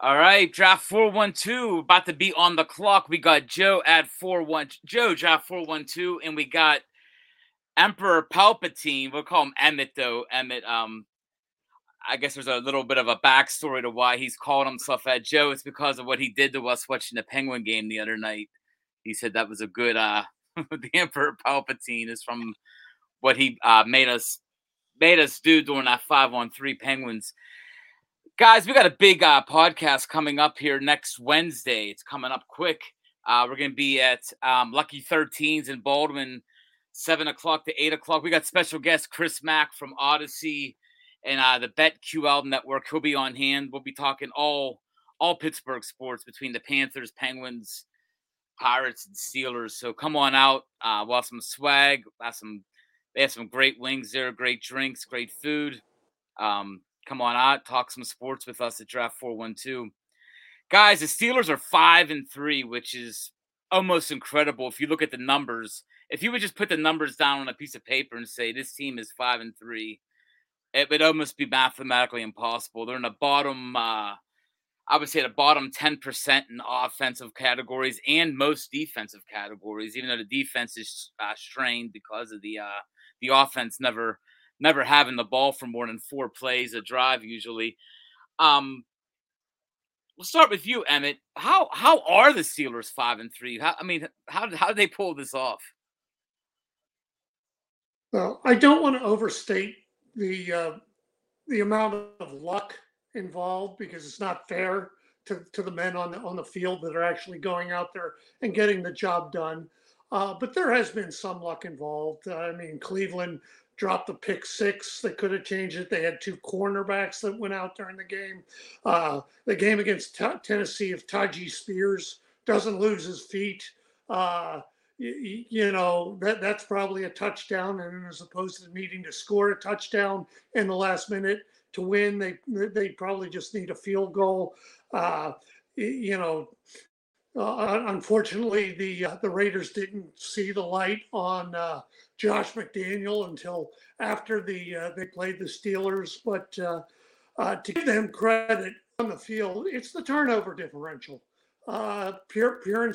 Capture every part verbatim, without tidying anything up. All right, draft four one two, about to be on the clock. We got Joe at four one two, Joe draft four one two, and we got Emperor Palpatine. We'll call him Emmett, though. Emmett, um, I guess there's a little bit of a backstory to why he's calling himself that, Joe. It's because of what he did to us watching the Penguin game the other night. He said that was a good, uh, the Emperor Palpatine is from what he uh, made us made us do during that five on three Penguins. Guys, we got a big uh, podcast coming up here next Wednesday. It's coming up quick. Uh, we're going to be at um, Lucky thirteen's in Baldwin, seven o'clock to eight o'clock. We got special guest Chris Mack from Odyssey and uh, the BetQL Network. He'll be on hand. We'll be talking all all Pittsburgh sports between the Panthers, Penguins, Pirates, and Steelers. So come on out. Uh, we'll have some swag. We'll have some, they have some great wings there, great drinks, great food. Um Come on out, talk some sports with us at Draft four one two. Guys, the Steelers are five and three, which is almost incredible if you look at the numbers. If you would just put the numbers down on a piece of paper and say this team is five and three, it would almost be mathematically impossible. They're in the bottom, uh, I would say the bottom ten percent in offensive categories and most defensive categories, even though the defense is uh, strained because of the uh, the offense never – never having the ball for more than four plays a drive usually. Um, we'll start with you, Emmett. How how are the Steelers five and three? How, I mean, how how did they pull this off? Well, I don't want to overstate the uh, the amount of luck involved because it's not fair to, to the men on the on the field that are actually going out there and getting the job done. Uh, but there has been some luck involved. I mean, Cleveland dropped the pick six. They could have changed it. They had two cornerbacks that went out during the game. Uh, the game against t- Tennessee, if Taji Spears doesn't lose his feet, uh, y- you know, that that's probably a touchdown. And as opposed to needing to score a touchdown in the last minute to win, they they probably just need a field goal. Uh, you know, uh, unfortunately, the uh, the Raiders didn't see the light on uh, – Josh McDaniels until after the uh, they played the Steelers, but uh, uh, to give them credit on the field, it's the turnover differential. Uh, pure, pure and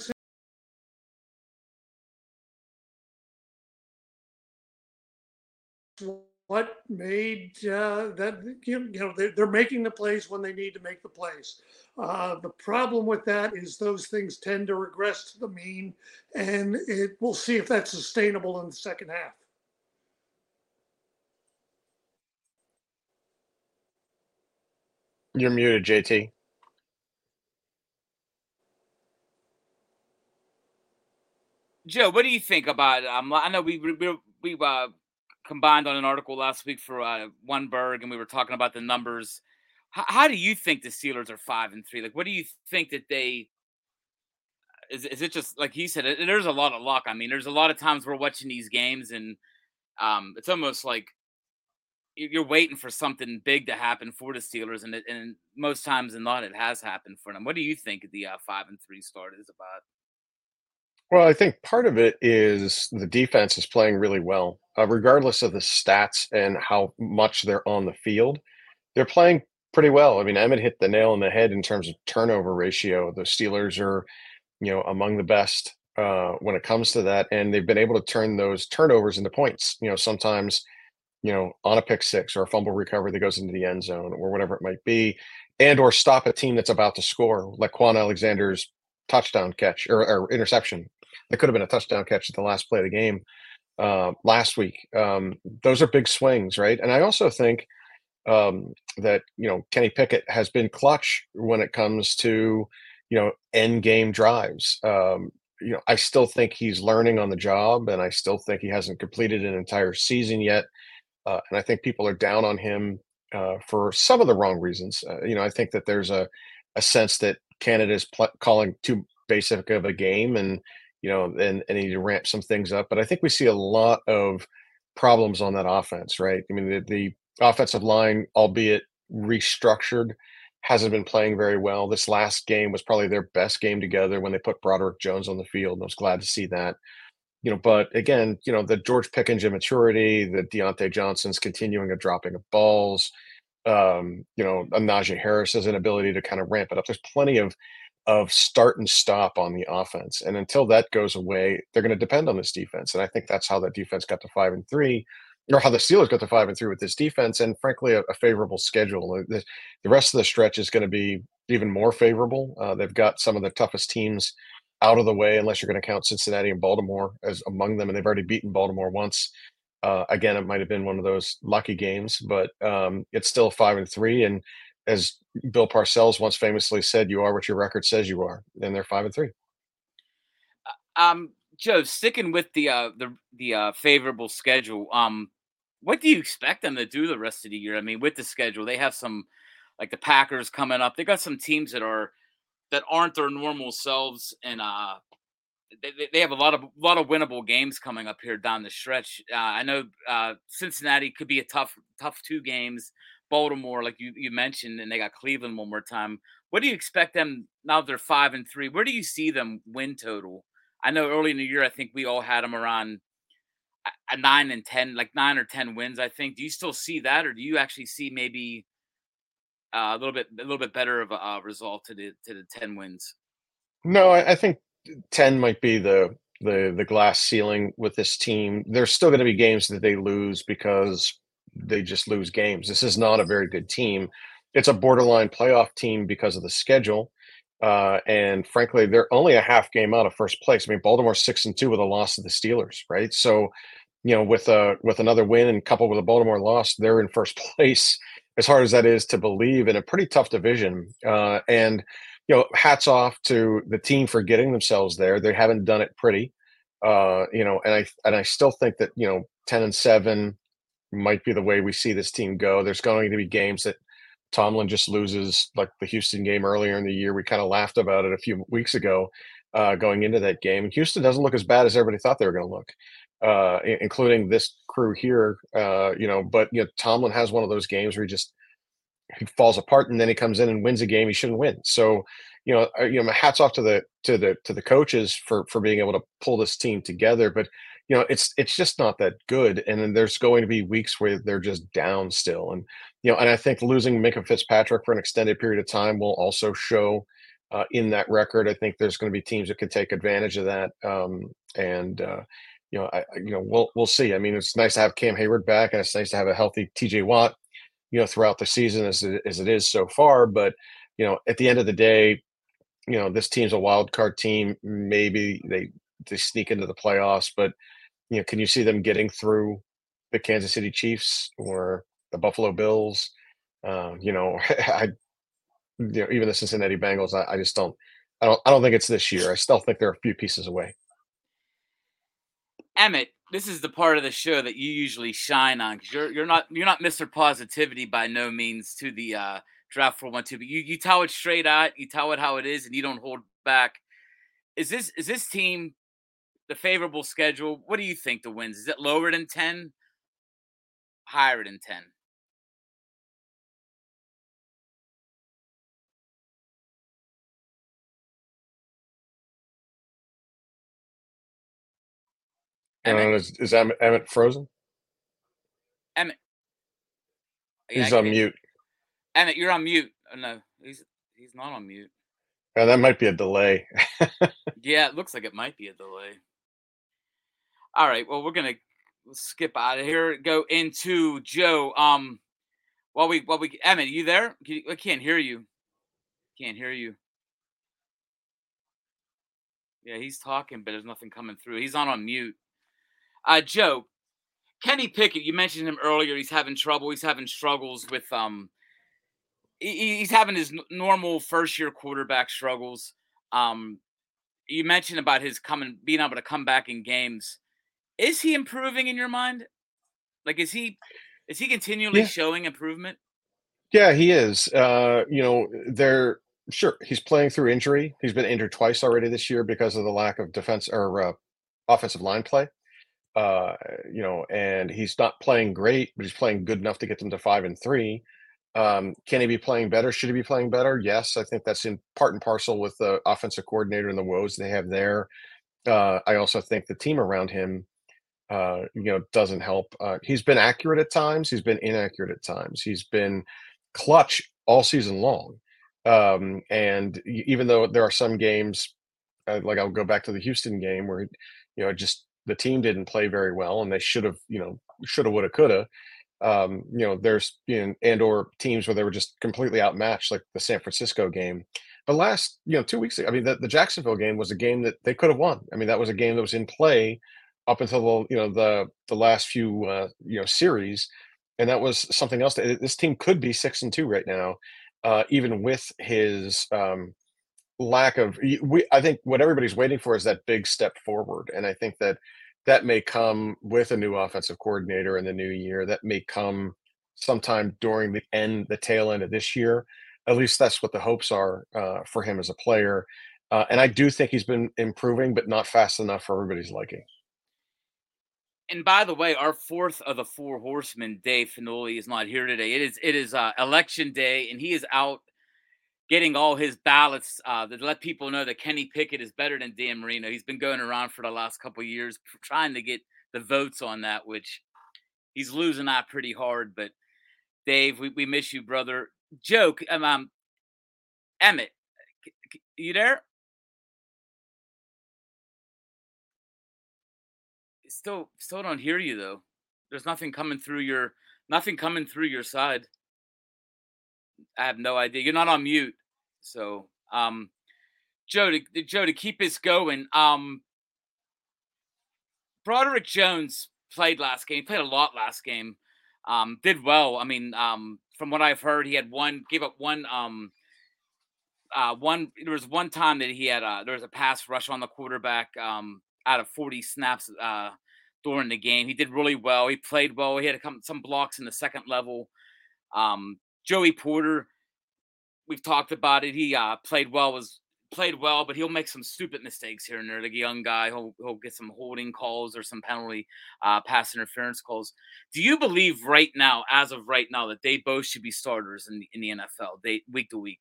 simple. What made uh, that? You know, they're, they're making the plays when they need to make the plays. Uh, the problem with that is those things tend to regress to the mean, and it, we'll see if that's sustainable in the second half. You're muted, J T. Joe, what do you think about? Um, I know we we we uh, combined on an article last week for uh, Weinberg, and we were talking about the numbers. How do you think the Steelers are five and three? Like, what do you think that they – is Is it just – like you said, it, there's a lot of luck. I mean, there's a lot of times we're watching these games, and um, it's almost like you're waiting for something big to happen for the Steelers, and, it, and most times than not, it has happened for them. What do you think the uh, five and three start is about? Well, I think part of it is the defense is playing really well, uh, regardless of the stats and how much they're on the field. They're playing – pretty well. I mean, Emmett hit the nail on the head in terms of turnover ratio. The Steelers are, you know, among the best uh, when it comes to that, and they've been able to turn those turnovers into points. You know, sometimes you know, on a pick six or a fumble recovery that goes into the end zone or whatever it might be, and or stop a team that's about to score, like Quan Alexander's touchdown catch or, or interception. That could have been a touchdown catch at the last play of the game uh, last week. Um, those are big swings, right? And I also think um, that, you know, Kenny Pickett has been clutch when it comes to, you know, end game drives. Um, you know, I still think he's learning on the job, and I still think he hasn't completed an entire season yet. Uh, and I think people are down on him uh, for some of the wrong reasons. Uh, you know, I think that there's a, a sense that Canada's pl- calling too basic of a game, and, you know, and, and need to ramp some things up. But I think we see a lot of problems on that offense, right? I mean, the, the offensive line, albeit restructured, hasn't been playing very well. This last game was probably their best game together when they put Broderick Jones on the field, and I was glad to see that. You know, but again, you know, the George Pickens immaturity, the Deontay Johnson's continuing of dropping of balls, um, you know, Najee Harris's inability to kind of ramp it up. There's plenty of of start and stop on the offense. And until that goes away, they're going to depend on this defense. And I think that's how that defense got to five and three, or how the Steelers got to five and three with this defense, and frankly, a, a favorable schedule. The, the rest of the stretch is going to be even more favorable. Uh, they've got some of the toughest teams out of the way, unless you're going to count Cincinnati and Baltimore as among them. And they've already beaten Baltimore once. Uh, again, it might've been one of those lucky games, but um, it's still five and three. And as Bill Parcells once famously said, you are what your record says you are, and they're five and three. Um, Joe, sticking with the uh, the the uh, favorable schedule, um, what do you expect them to do the rest of the year? I mean, with the schedule, they have some, like the Packers coming up. They got some teams that are that aren't their normal selves, and uh, they they have a lot of a lot of winnable games coming up here down the stretch. Uh, I know uh, Cincinnati could be a tough tough two games. Baltimore, like you, you mentioned, and they got Cleveland one more time. What do you expect them, now they're five and three, where do you see them win total? I know early in the year, I think we all had them around a nine and ten, like nine or ten wins, I think. Do you still see that, or do you actually see maybe uh, a little bit, a little bit better of a uh, result to the to the ten wins? No, I, I think ten might be the the the glass ceiling with this team. There's still going to be games that they lose because they just lose games. This is not a very good team. It's a borderline playoff team because of the schedule. Uh, and frankly, they're only a half game out of first place. I mean, Baltimore's six and two with a loss to the Steelers, right? So, you know, with a, with another win and coupled with a Baltimore loss, they're in first place, as hard as that is to believe, in a pretty tough division. Uh, and, you know, hats off to the team for getting themselves there. They haven't done it pretty, uh, you know, and I, and I still think that, you know, ten and seven, might be the way we see this team go. There's going to be games that Tomlin just loses, like the Houston game earlier in the year. We kind of laughed about it a few weeks ago uh, going into that game. And Houston doesn't look as bad as everybody thought they were going to look, uh, including this crew here. Uh, you know, but you know, Tomlin has one of those games where he just he falls apart, and then he comes in and wins a game he shouldn't win. So, you know, you know, my hats off to the to the to the coaches for for being able to pull this team together, but. You know, it's it's just not that good, and then there's going to be weeks where they're just down still, and you know, and I think losing Minkah Fitzpatrick for an extended period of time will also show uh, in that record. I think there's going to be teams that can take advantage of that, um, and uh, you know, I, you know, we'll we'll see. I mean, it's nice to have Cam Hayward back, and it's nice to have a healthy T J Watt, you know, throughout the season as it, as it is so far. But you know, at the end of the day, you know, this team's a wild card team. Maybe they they sneak into the playoffs, but you know, can you see them getting through the Kansas City Chiefs or the Buffalo Bills? Uh, you know, I, you know, even the Cincinnati Bengals. I, I just don't, I don't, I don't think it's this year. I still think they're a few pieces away. Emmett, this is the part of the show that you usually shine on, because you're you're not you're not Mister Positivity by no means to the uh, Draft four twelve, but you you tell it straight out, you tell it how it is, and you don't hold back. Is this is this team? The favorable schedule, what do you think the wins? Is it lower than ten? Higher than ten? And is, is Emmett frozen? Emmett. Yeah, he's on be, mute. Emmett, you're on mute. Oh, no, he's he's not on mute. Oh, that might be a delay. Yeah, it looks like it might be a delay. All right, well, we're going to let's skip out of here. Go into Joe. Um, while we while we Emmett, are you there? I can't hear you. Can't hear you. Yeah, he's talking, but there's nothing coming through. He's on on mute. Uh, Joe, Kenny Pickett. You mentioned him earlier. He's having trouble. He's having struggles with um. He, he's having his normal first year quarterback struggles. Um, you mentioned about his coming, being able to come back in games. Is he improving in your mind? Like, is he, is he continually yeah. showing improvement? Yeah, he is. Uh, you know, they're sure he's playing through injury. He's been injured twice already this year because of the lack of defense or uh, offensive line play. Uh, you know, and he's not playing great, but he's playing good enough to get them to five and three. Um, can he be playing better? Should he be playing better? Yes. I think that's in part and parcel with the offensive coordinator and the woes they have there. Uh, I also think the team around him, uh, you know, doesn't help. Uh, he's been accurate at times. He's been inaccurate at times. He's been clutch all season long. Um, and even though there are some games, uh, like I'll go back to the Houston game where, you know, just the team didn't play very well and they should have, you know, should have, would have, could have. Um, you know, there's you know, and or teams where they were just completely outmatched, like the San Francisco game. But last, you know, two weeks ago, I mean, the, the Jacksonville game was a game that they could have won. I mean, that was a game that was in play up until the, you know, the the last few uh, you know series, and that was something else. That, this team could be six and two right now, uh, even with his um, lack of. We, I think what everybody's waiting for is that big step forward, and I think that. That may come with a new offensive coordinator in the new year. That may come sometime during the end, the tail end of this year. At least that's what the hopes are uh, for him as a player. Uh, and I do think he's been improving, but not fast enough for everybody's liking. And by the way, our fourth of the four horsemen, Dave Finoli, is not here today. It is it is uh, election day, and he is out getting all his ballots uh, to let people know that Kenny Pickett is better than Dan Marino. He's been going around for the last couple of years trying to get the votes on that, which he's losing out pretty hard. But, Dave, we, we miss you, brother. Joe, um, um, Emmett, you there? Still still don't hear you, though. There's nothing coming through your nothing coming through your side. I have no idea. You're not on mute. So, um, Joe, to, Joe, to keep this going, um, Broderick Jones played last game. He played a lot last game. Um, did well. I mean, um, from what I've heard, he had one, gave up one, um, uh, one, there was one time that he had a, there was a pass rush on the quarterback, um, out of forty snaps, uh, during the game. He did really well. He played well. He had a, some blocks in the second level. Um, Joey Porter, we've talked about it. He uh, played well, was played well, but he'll make some stupid mistakes here and there. Like a young guy, he'll he'll get some holding calls or some penalty uh, pass interference calls. Do you believe right now, as of right now, that they both should be starters in the, in the N F L, they week to week?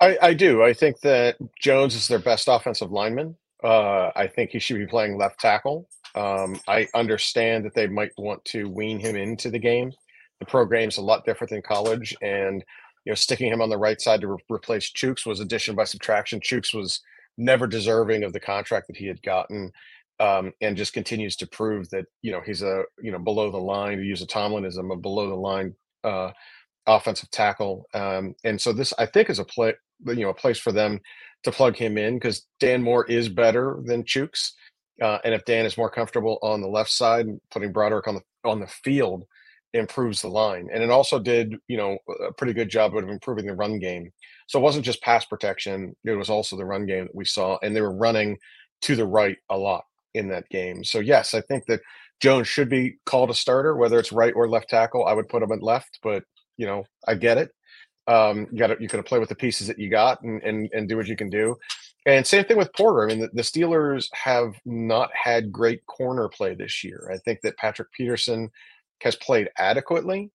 I, I do. I think that Jones is their best offensive lineman. Uh, I think he should be playing left tackle. Um, I understand that they might want to wean him into the game. The program's a lot different than college, and you know, sticking him on the right side to re- replace Chooks was addition by subtraction. Chooks was never deserving of the contract that he had gotten, um, and just continues to prove that you know he's a you know below the line, to use a Tomlinism, a below the line uh, offensive tackle. Um, and so this, I think, is a play you know a place for them to plug him in because Dan Moore is better than Chooks, uh, and if Dan is more comfortable on the left side, putting Broderick on the on the field. Improves the line, and it also did, you know, a pretty good job of improving the run game. So it wasn't just pass protection; it was also the run game that we saw, and they were running to the right a lot in that game. So yes, I think that Jones should be called a starter, whether it's right or left tackle. I would put him at left, but you know, I get it. Um, you got you got to play with the pieces that you got, and and and do what you can do. And same thing with Porter. I mean, the, the Steelers have not had great corner play this year. I think that Patrick Peterson has played adequately,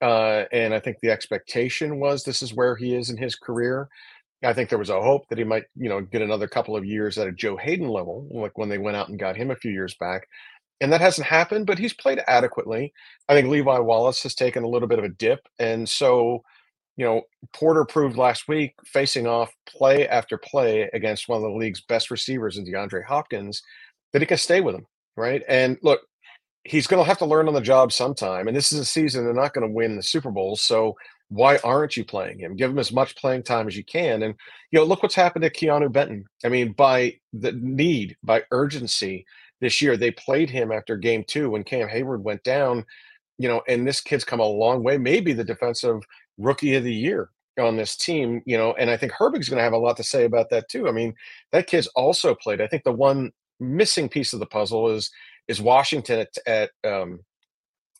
uh, and I think the expectation was this is where he is in his career. I think there was a hope that he might, you know, get another couple of years at a Joe Hayden level, like when they went out and got him a few years back, and that hasn't happened, but he's played adequately. I think Levi Wallace has taken a little bit of a dip, and so, you know, Porter proved last week, facing off play after play against one of the league's best receivers in DeAndre Hopkins, that he can stay with him, right? And look, he's going to have to learn on the job sometime. And this is a season they're not going to win the Super Bowl. So why aren't you playing him? Give him as much playing time as you can. And, you know, look what's happened to Keanu Benton. I mean, by the need, by urgency this year, they played him after game two when Cam Hayward went down, you know, and this kid's come a long way, maybe the defensive rookie of the year on this team, you know, and I think Herbig's going to have a lot to say about that too. I mean, that kid's also played. I think the one missing piece of the puzzle is is Washington at at, um,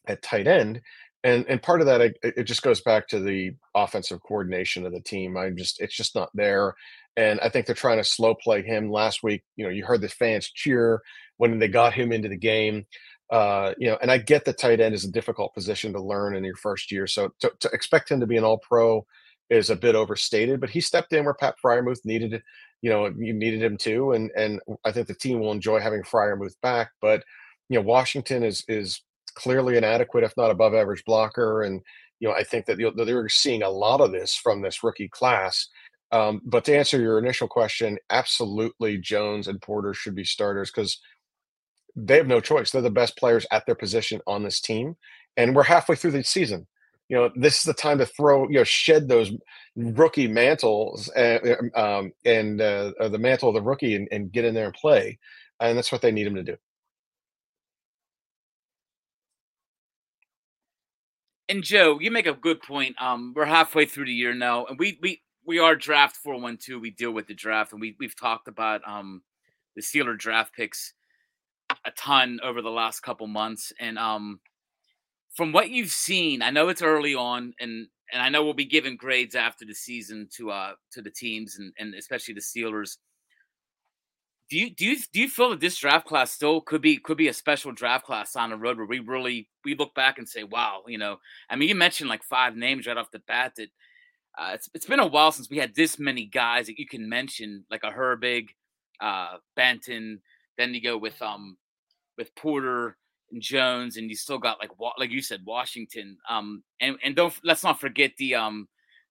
at tight end, and and part of that it, it just goes back to the offensive coordination of the team. I just it's just not there, and I think they're trying to slow play him. Last week, you know, you heard the fans cheer when they got him into the game. Uh, you know, and I get the tight end is a difficult position to learn in your first year, so to, to expect him to be an All-Pro is a bit overstated, but he stepped in where Pat Freiermuth needed, you know, you needed him too. And, and I think the team will enjoy having Freiermuth back, but, you know, Washington is, is clearly an adequate, if not above average blocker. And, you know, I think that they're seeing a lot of this from this rookie class. Um, but to answer your initial question, absolutely Jones and Porter should be starters because they have no choice. They're the best players at their position on this team. And we're halfway through the season. You know, this is the time to throw, you know, shed those rookie mantles and, um, and uh, the mantle of the rookie and, and get in there and play. And that's what they need him to do. And, Joe, you make a good point. Um, we're halfway through the year now. And we we, we are draft four one two. We deal with the draft. And we, we've talked about um, the Steeler draft picks a ton over the last couple months. And um from what you've seen, I know it's early on, and, and I know we'll be giving grades after the season to uh to the teams and, and especially the Steelers. Do you do you do you feel that this draft class still could be could be a special draft class on the road where we really we look back and say, wow, you know, I mean, you mentioned like five names right off the bat that uh, it's it's been a while since we had this many guys that you can mention, like a Herbig, uh, Benton, then you go with um with Porter. Jones, and you still got like like you said Washington, um, and and don't let's not forget the um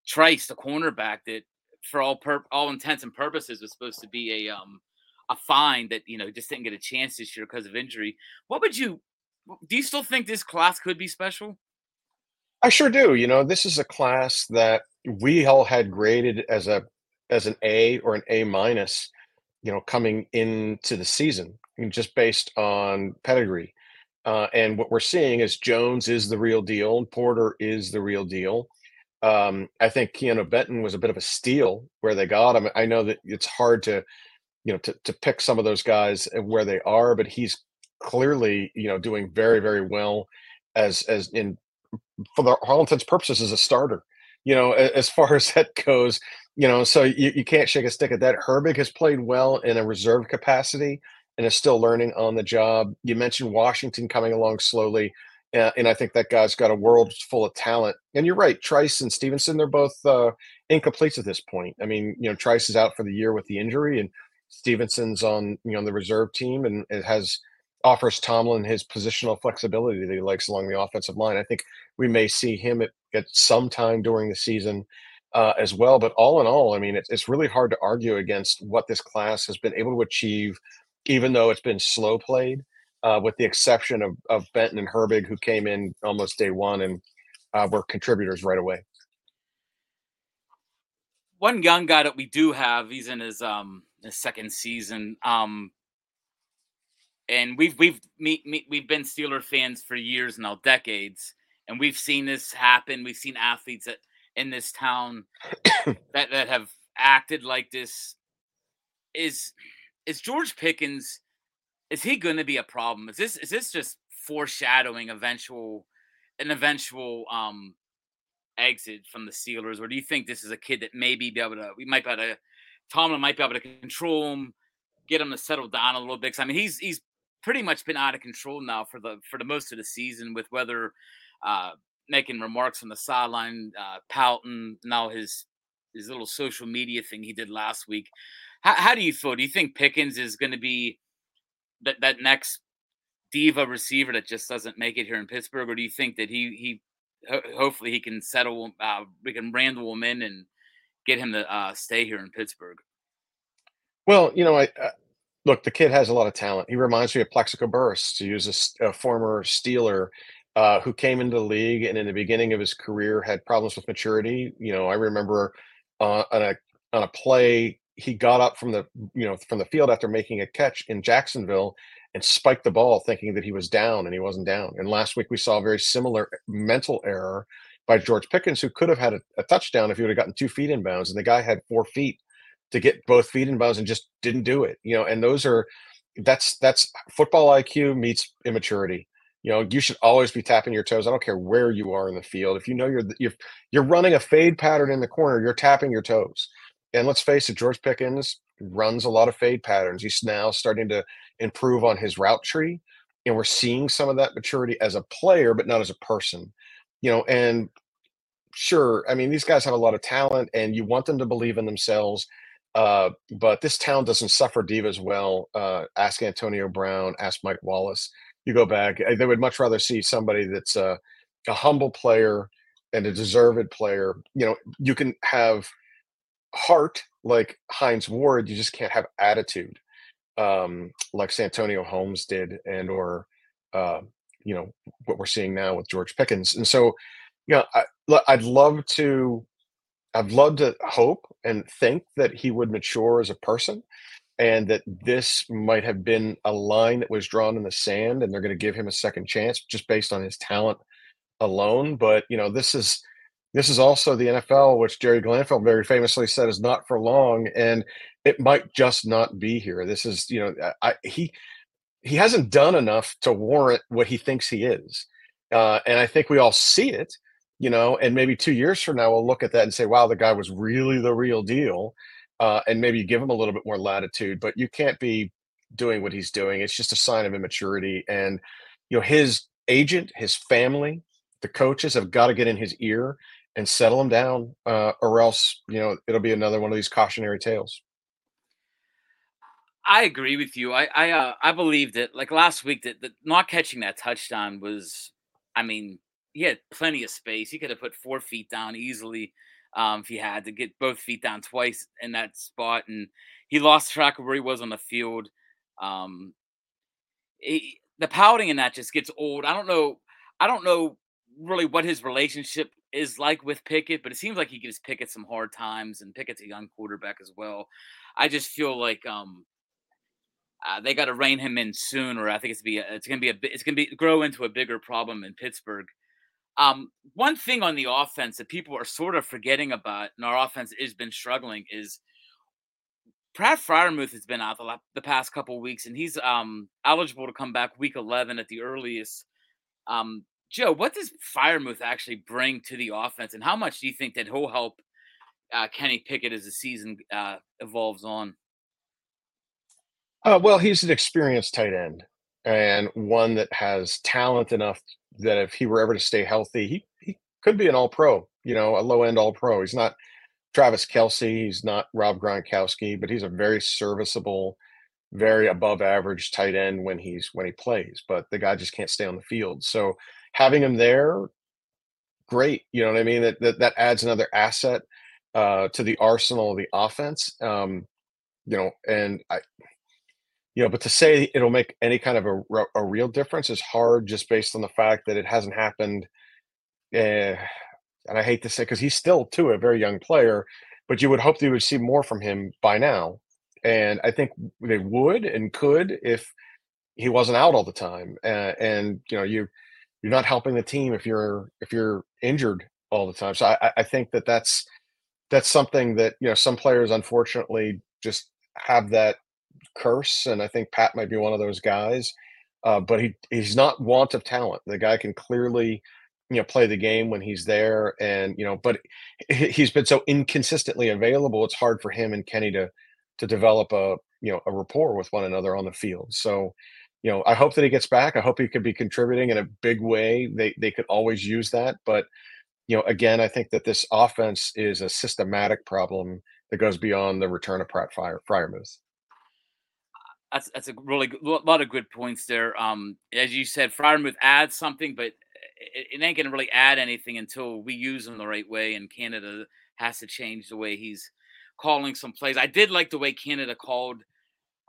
Trice, the cornerback that for all pur- all intents and purposes was supposed to be a um a find that you know just didn't get a chance this year because of injury. What would you do? You still think this class could be special? I sure do. You know, this is a class that we all had graded as a as an A or an A minus, you know, coming into the season, just based on pedigree. Uh, and what we're seeing is Jones is the real deal and Porter is the real deal. Um, I think Keanu Benton was a bit of a steal where they got him. I know that it's hard to, you know, to, to pick some of those guys and where they are, but he's clearly, you know, doing very, very well as, as in, for the, all intents and purposes, as a starter, you know, as, as far as that goes, you know, so you, you can't shake a stick at that. Herbig has played well in a reserve capacity and is still learning on the job. You mentioned Washington coming along slowly, uh, and I think that guy's got a world full of talent. And you're right, Trice and Stevenson, they're both uh, incomplete at this point. I mean, you know, Trice is out for the year with the injury, and Stevenson's on, you know, the reserve team, and it has offers Tomlin his positional flexibility that he likes along the offensive line. I think we may see him at, at some time during the season uh, as well. But all in all, I mean, it's, it's really hard to argue against what this class has been able to achieve, even though it's been slow played, uh, with the exception of, of Benton and Herbig, who came in almost day one and uh, were contributors right away. One young guy that we do have, he's in his, um, his second season. Um, and we've, we've, me, me, we've been Steeler fans for years now, decades. And we've seen this happen. We've seen athletes that, in this town that, that have acted like this. Is... Is George Pickens, is he going to be a problem? Is this is this just foreshadowing eventual, an eventual um, exit from the Steelers, or do you think this is a kid that maybe be able to? We might be able to. Tomlin might be able to control him, get him to settle down a little bit. Because I mean, he's he's pretty much been out of control now for the for the most of the season, with whether uh, making remarks on the sideline, uh, pouting, now his his little social media thing he did last week. How, how do you feel? Do you think Pickens is going to be that, that next diva receiver that just doesn't make it here in Pittsburgh, or do you think that he he ho- hopefully he can settle, uh, we can wrangle him in and get him to uh, stay here in Pittsburgh? Well, you know, I look, the kid has a lot of talent. He reminds me of Plexico Burress, to use a, a former Steeler uh, who came into the league and in the beginning of his career had problems with maturity. You know, I remember uh, on a on a play he got up from the you know from the field after making a catch in Jacksonville and spiked the ball, thinking that he was down, and he wasn't down. And last week we saw a very similar mental error by George Pickens, who could have had a, a touchdown if he would have gotten two feet in bounds, and the guy had four feet to get both feet in bounds and just didn't do it. You know, and those are that's that's football I Q meets immaturity. You know, you should always be tapping your toes. I don't care where you are in the field. If you know you're you're, you're running a fade pattern in the corner, you're tapping your toes. And let's face it, George Pickens runs a lot of fade patterns. He's now starting to improve on his route tree, and we're seeing some of that maturity as a player, but not as a person. You know, and sure, I mean, these guys have a lot of talent, and you want them to believe in themselves. Uh, but this town doesn't suffer divas well. Uh, ask Antonio Brown, ask Mike Wallace. You go back, they would much rather see somebody that's a, a humble player and a deserved player. You know, you can have heart like Hines Ward, you just can't have attitude um, like Santonio Holmes did, and or uh, you know what we're seeing now with George Pickens. And so, you know, I, I'd love to. I'd love to hope and think that he would mature as a person, and that this might have been a line that was drawn in the sand, and they're going to give him a second chance just based on his talent alone. But, you know, this is this is also the N F L, which Jerry Glanville very famously said is not for long, and it might just not be here. This is, you know, I, he he hasn't done enough to warrant what he thinks he is. Uh, and I think we all see it. You know, and maybe two years from now, we'll look at that and say, wow, the guy was really the real deal. Uh, and maybe give him a little bit more latitude, but you can't be doing what he's doing. It's just a sign of immaturity. And, you know, his agent, his family, the coaches have got to get in his ear and settle him down uh, or else, you know, it'll be another one of these cautionary tales. I agree with you. I, I, uh, I believed it. Like last week, that, that not catching that touchdown was, I mean, he had plenty of space. He could have put four feet down easily um, if he had to get both feet down twice in that spot. And he lost track of where he was on the field. Um, he, the pouting in that just gets old. I don't know. I don't know really what his relationship is like with Pickett, but it seems like he gives Pickett some hard times, and Pickett's a young quarterback as well. I just feel like um, uh, they got to rein him in soon, or I think it's be a, it's going to be a it's going to be grow into a bigger problem in Pittsburgh. Um, one thing on the offense that people are sort of forgetting about, and our offense has been struggling, is Pat Freiermuth has been out the, the past couple weeks, and he's um, eligible to come back week eleven at the earliest. Um, Joe, what does Freiermuth actually bring to the offense, and how much do you think that he'll help uh, Kenny Pickett as the season uh, evolves on? Uh, well, he's an experienced tight end, and one that has talent enough that if he were ever to stay healthy, he, he could be an all-pro, you know, a low-end all-pro. He's not Travis Kelce. He's not Rob Gronkowski, but he's a very serviceable, very above-average tight end when he's when he plays. But the guy just can't stay on the field. So having him there, great. You know what I mean? That that, that adds another asset uh, to the arsenal of the offense. Um, you know, and I – You know, but to say it'll make any kind of a, a real difference is hard, just based on the fact that it hasn't happened. Uh, and I hate to say, because he's still, too, a very young player, but you would hope that you would see more from him by now. And I think they would and could if he wasn't out all the time. Uh, and, you know, you, you're not helping the team if you're if you're injured all the time. So I, I think that that's, that's something that, you know, some players, unfortunately, just have that curse, and I think Pat might be one of those guys, uh, but he he's not want of talent. The guy can clearly, you know, play the game when he's there, and you know, but he's been so inconsistently available. It's hard for him and Kenny to to develop a you know a rapport with one another on the field. So, you know, I hope that he gets back. I hope he could be contributing in a big way. They they could always use that, but you know, again, I think that this offense is a systematic problem that goes beyond the return of Pat Freiermuth. That's that's a really good, lot of good points there. Um, as you said, Freiermuth adds something, but it, it ain't going to really add anything until we use him the right way. And Canada has to change the way he's calling some plays. I did like the way Canada called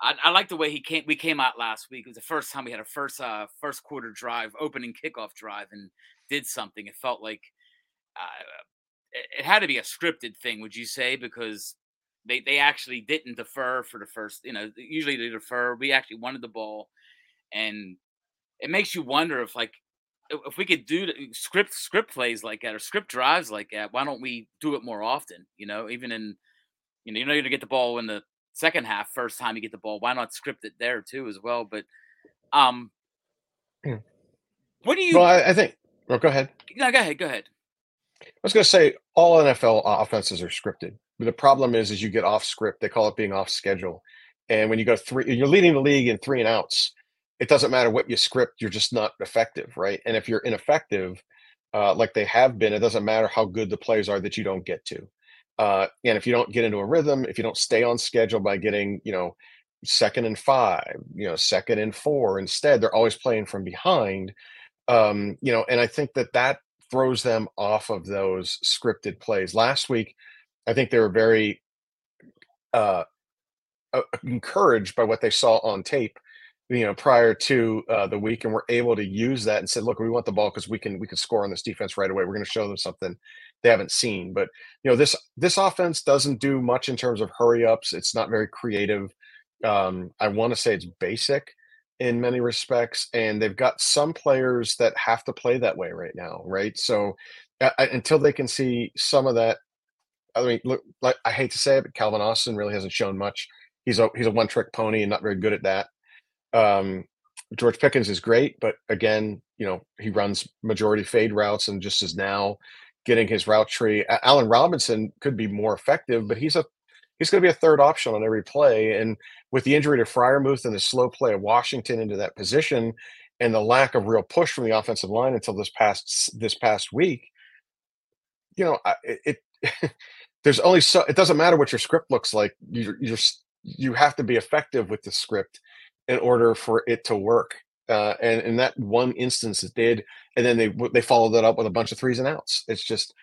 I, I like the way he came. We came out last week. It was the first time we had a first uh, first quarter drive, opening kickoff drive, and did something. It felt like uh, it, it had to be a scripted thing, would you say? Because they, they actually didn't defer for the first. You know, usually they defer. We actually wanted the ball, and it makes you wonder if like if we could do script script plays like that or script drives like that. Why don't we do it more often? You know, even in you know you're not going to get the ball in the second half, first time you get the ball. Why not script it there too as well? But um, what do you? Well, I, I think. Well, go ahead. No, go ahead. Go ahead. I was going to say all N F L offenses are scripted, but the problem is, is you get off script. They call it being off schedule, and when you go three, you're leading the league in three and outs. It doesn't matter what you script; you're just not effective, right? And if you're ineffective, uh, like they have been, it doesn't matter how good the plays are that you don't get to. Uh, and if you don't get into a rhythm, if you don't stay on schedule by getting, you know, second and five, you know, second and four, instead they're always playing from behind, um, you know, and I think that that throws them off of those scripted plays. Last week, I think they were very uh, uh, encouraged by what they saw on tape, you know, prior to uh, the week, and were able to use that and said, look, we want the ball because we can we can score on this defense right away. We're going to show them something they haven't seen. But, you know, this this offense doesn't do much in terms of hurry ups. It's not very creative. Um, I want to say it's basic in many respects, and they've got some players that have to play that way right now, right? So I, until they can see some of that, I mean, look, like, I hate to say it, but Calvin Austin really hasn't shown much. He's a he's a one trick pony and not very good at that. Um, George Pickens is great, but again, you know, he runs majority fade routes and just is now getting his route tree. Allen Robinson could be more effective, but he's a he's going to be a third option on every play. And with the injury to Freiermuth and the slow play of Washington into that position, and the lack of real push from the offensive line until this past this past week, you know, it, it there's only so it doesn't matter what your script looks like. You're, you're you have to be effective with the script in order for it to work. Uh, and in that one instance it did. And then they, they followed that up with a bunch of threes and outs. It's just,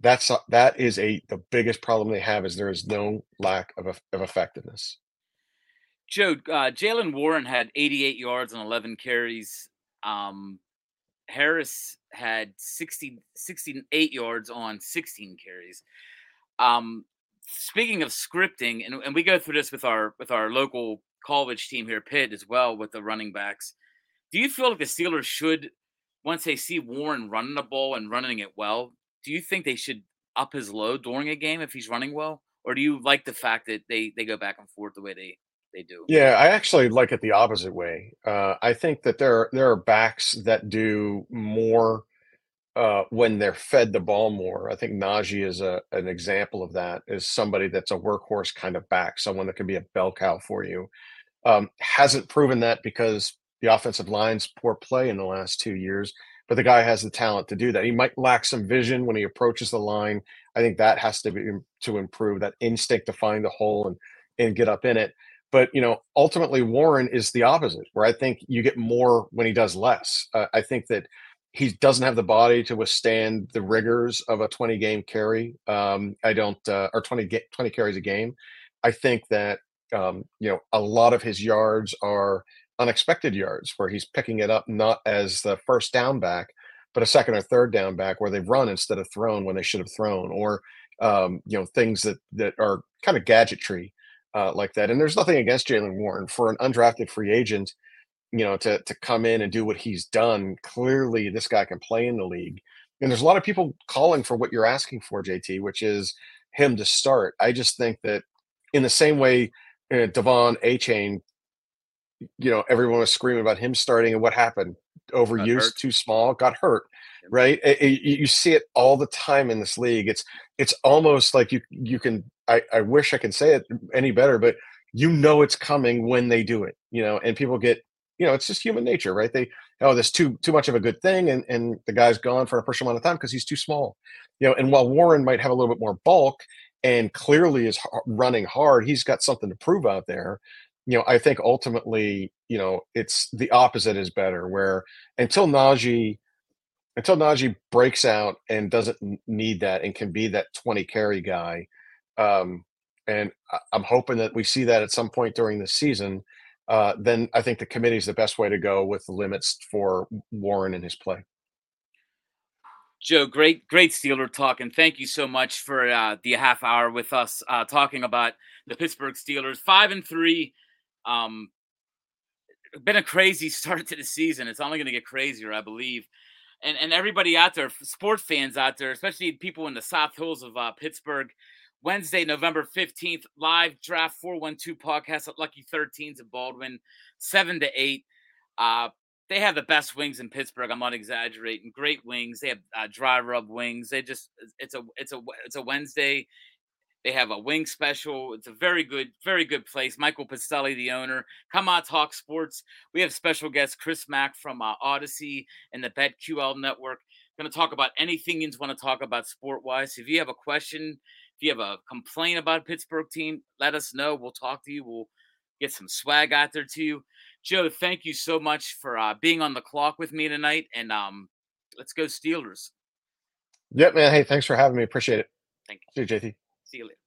that's, a, that is a, the biggest problem they have is there is no lack of, of effectiveness. Joe, uh, Jaylen Warren had eighty-eight yards on eleven carries. Um, Harris had sixty, sixty-eight yards on sixteen carries. Um, speaking of scripting, and, and we go through this with our, with our local college team here, Pitt, as well, with the running backs. Do you feel like the Steelers should, once they see Warren running the ball and running it well, do you think they should up his load during a game if he's running well? Or do you like the fact that they, they go back and forth the way they, they do? Yeah, I actually like it the opposite way. Uh, I think that there are, there are backs that do more uh, when they're fed the ball more. I think Najee is a, an example of that, is somebody that's a workhorse kind of back, someone that can be a bell cow for you. Um, hasn't proven that because the offensive line's poor play in the last two years, but the guy has the talent to do that. He might lack some vision when he approaches the line. I think that has to be to improve, that instinct to find the hole and, and get up in it. But, you know, ultimately Warren is the opposite, where I think you get more when he does less. Uh, I think that he doesn't have the body to withstand the rigors of a twenty game carry. Um, I don't, uh, or twenty, twenty carries a game. I think that, Um, you know, a lot of his yards are unexpected yards where he's picking it up, not as the first down back, but a second or third down back where they've run instead of thrown when they should have thrown, or, um, you know, things that, that are kind of gadgetry uh, like that. And there's nothing against Jaylen Warren for an undrafted free agent, you know, to, to come in and do what he's done. Clearly this guy can play in the league. And there's a lot of people calling for what you're asking for, J T, which is him to start. I just think that in the same way, Uh, Devon A-Chain, you know, everyone was screaming about him starting, and what happened? Overuse, too small, got hurt, right? It, it, you see it all the time in this league. It's it's almost like you you can. I, I wish I could say it any better, but you know it's coming when they do it. You know, and people get, you know, it's just human nature, right? They oh, there's too too much of a good thing, and and the guy's gone for a partial amount of time because he's too small. You know, and while Warren might have a little bit more bulk and clearly is running hard, he's got something to prove out there. You know, I think ultimately, you know, it's the opposite is better, where until Najee, until Najee breaks out and doesn't need that and can be that twenty carry guy, um, And I'm hoping that we see that at some point during the season. Uh, then I think the committee is the best way to go with the limits for Warren and his play. Joe, great, great Steeler talk. And thank you so much for uh, the half hour with us uh, talking about the Pittsburgh Steelers. Five and three. Um, been a crazy start to the season. It's only going to get crazier, I believe. And and everybody out there, sports fans out there, especially people in the South Hills of uh, Pittsburgh, Wednesday, November fifteenth, live Draft four one two podcast at Lucky thirteen's in Baldwin, seven to eight. Uh, they have the best wings in Pittsburgh. I'm not exaggerating. Great wings. They have uh, dry rub wings. They just it's a it's a it's a Wednesday. They have a wing special. It's a very good, very good place. Michael Pastelli, the owner. Come on, talk sports. We have special guest Chris Mack from uh, Odyssey and the BetQL Network. Going to talk about anything you want to talk about sport-wise. If you have a question, if you have a complaint about a Pittsburgh team, let us know. We'll talk to you. We'll get some swag out there to you. Joe, thank you so much for uh, being on the clock with me tonight. And um, let's go Steelers. Yep, man. Hey, thanks for having me. Appreciate it. Thank you. See you, J T. See you later.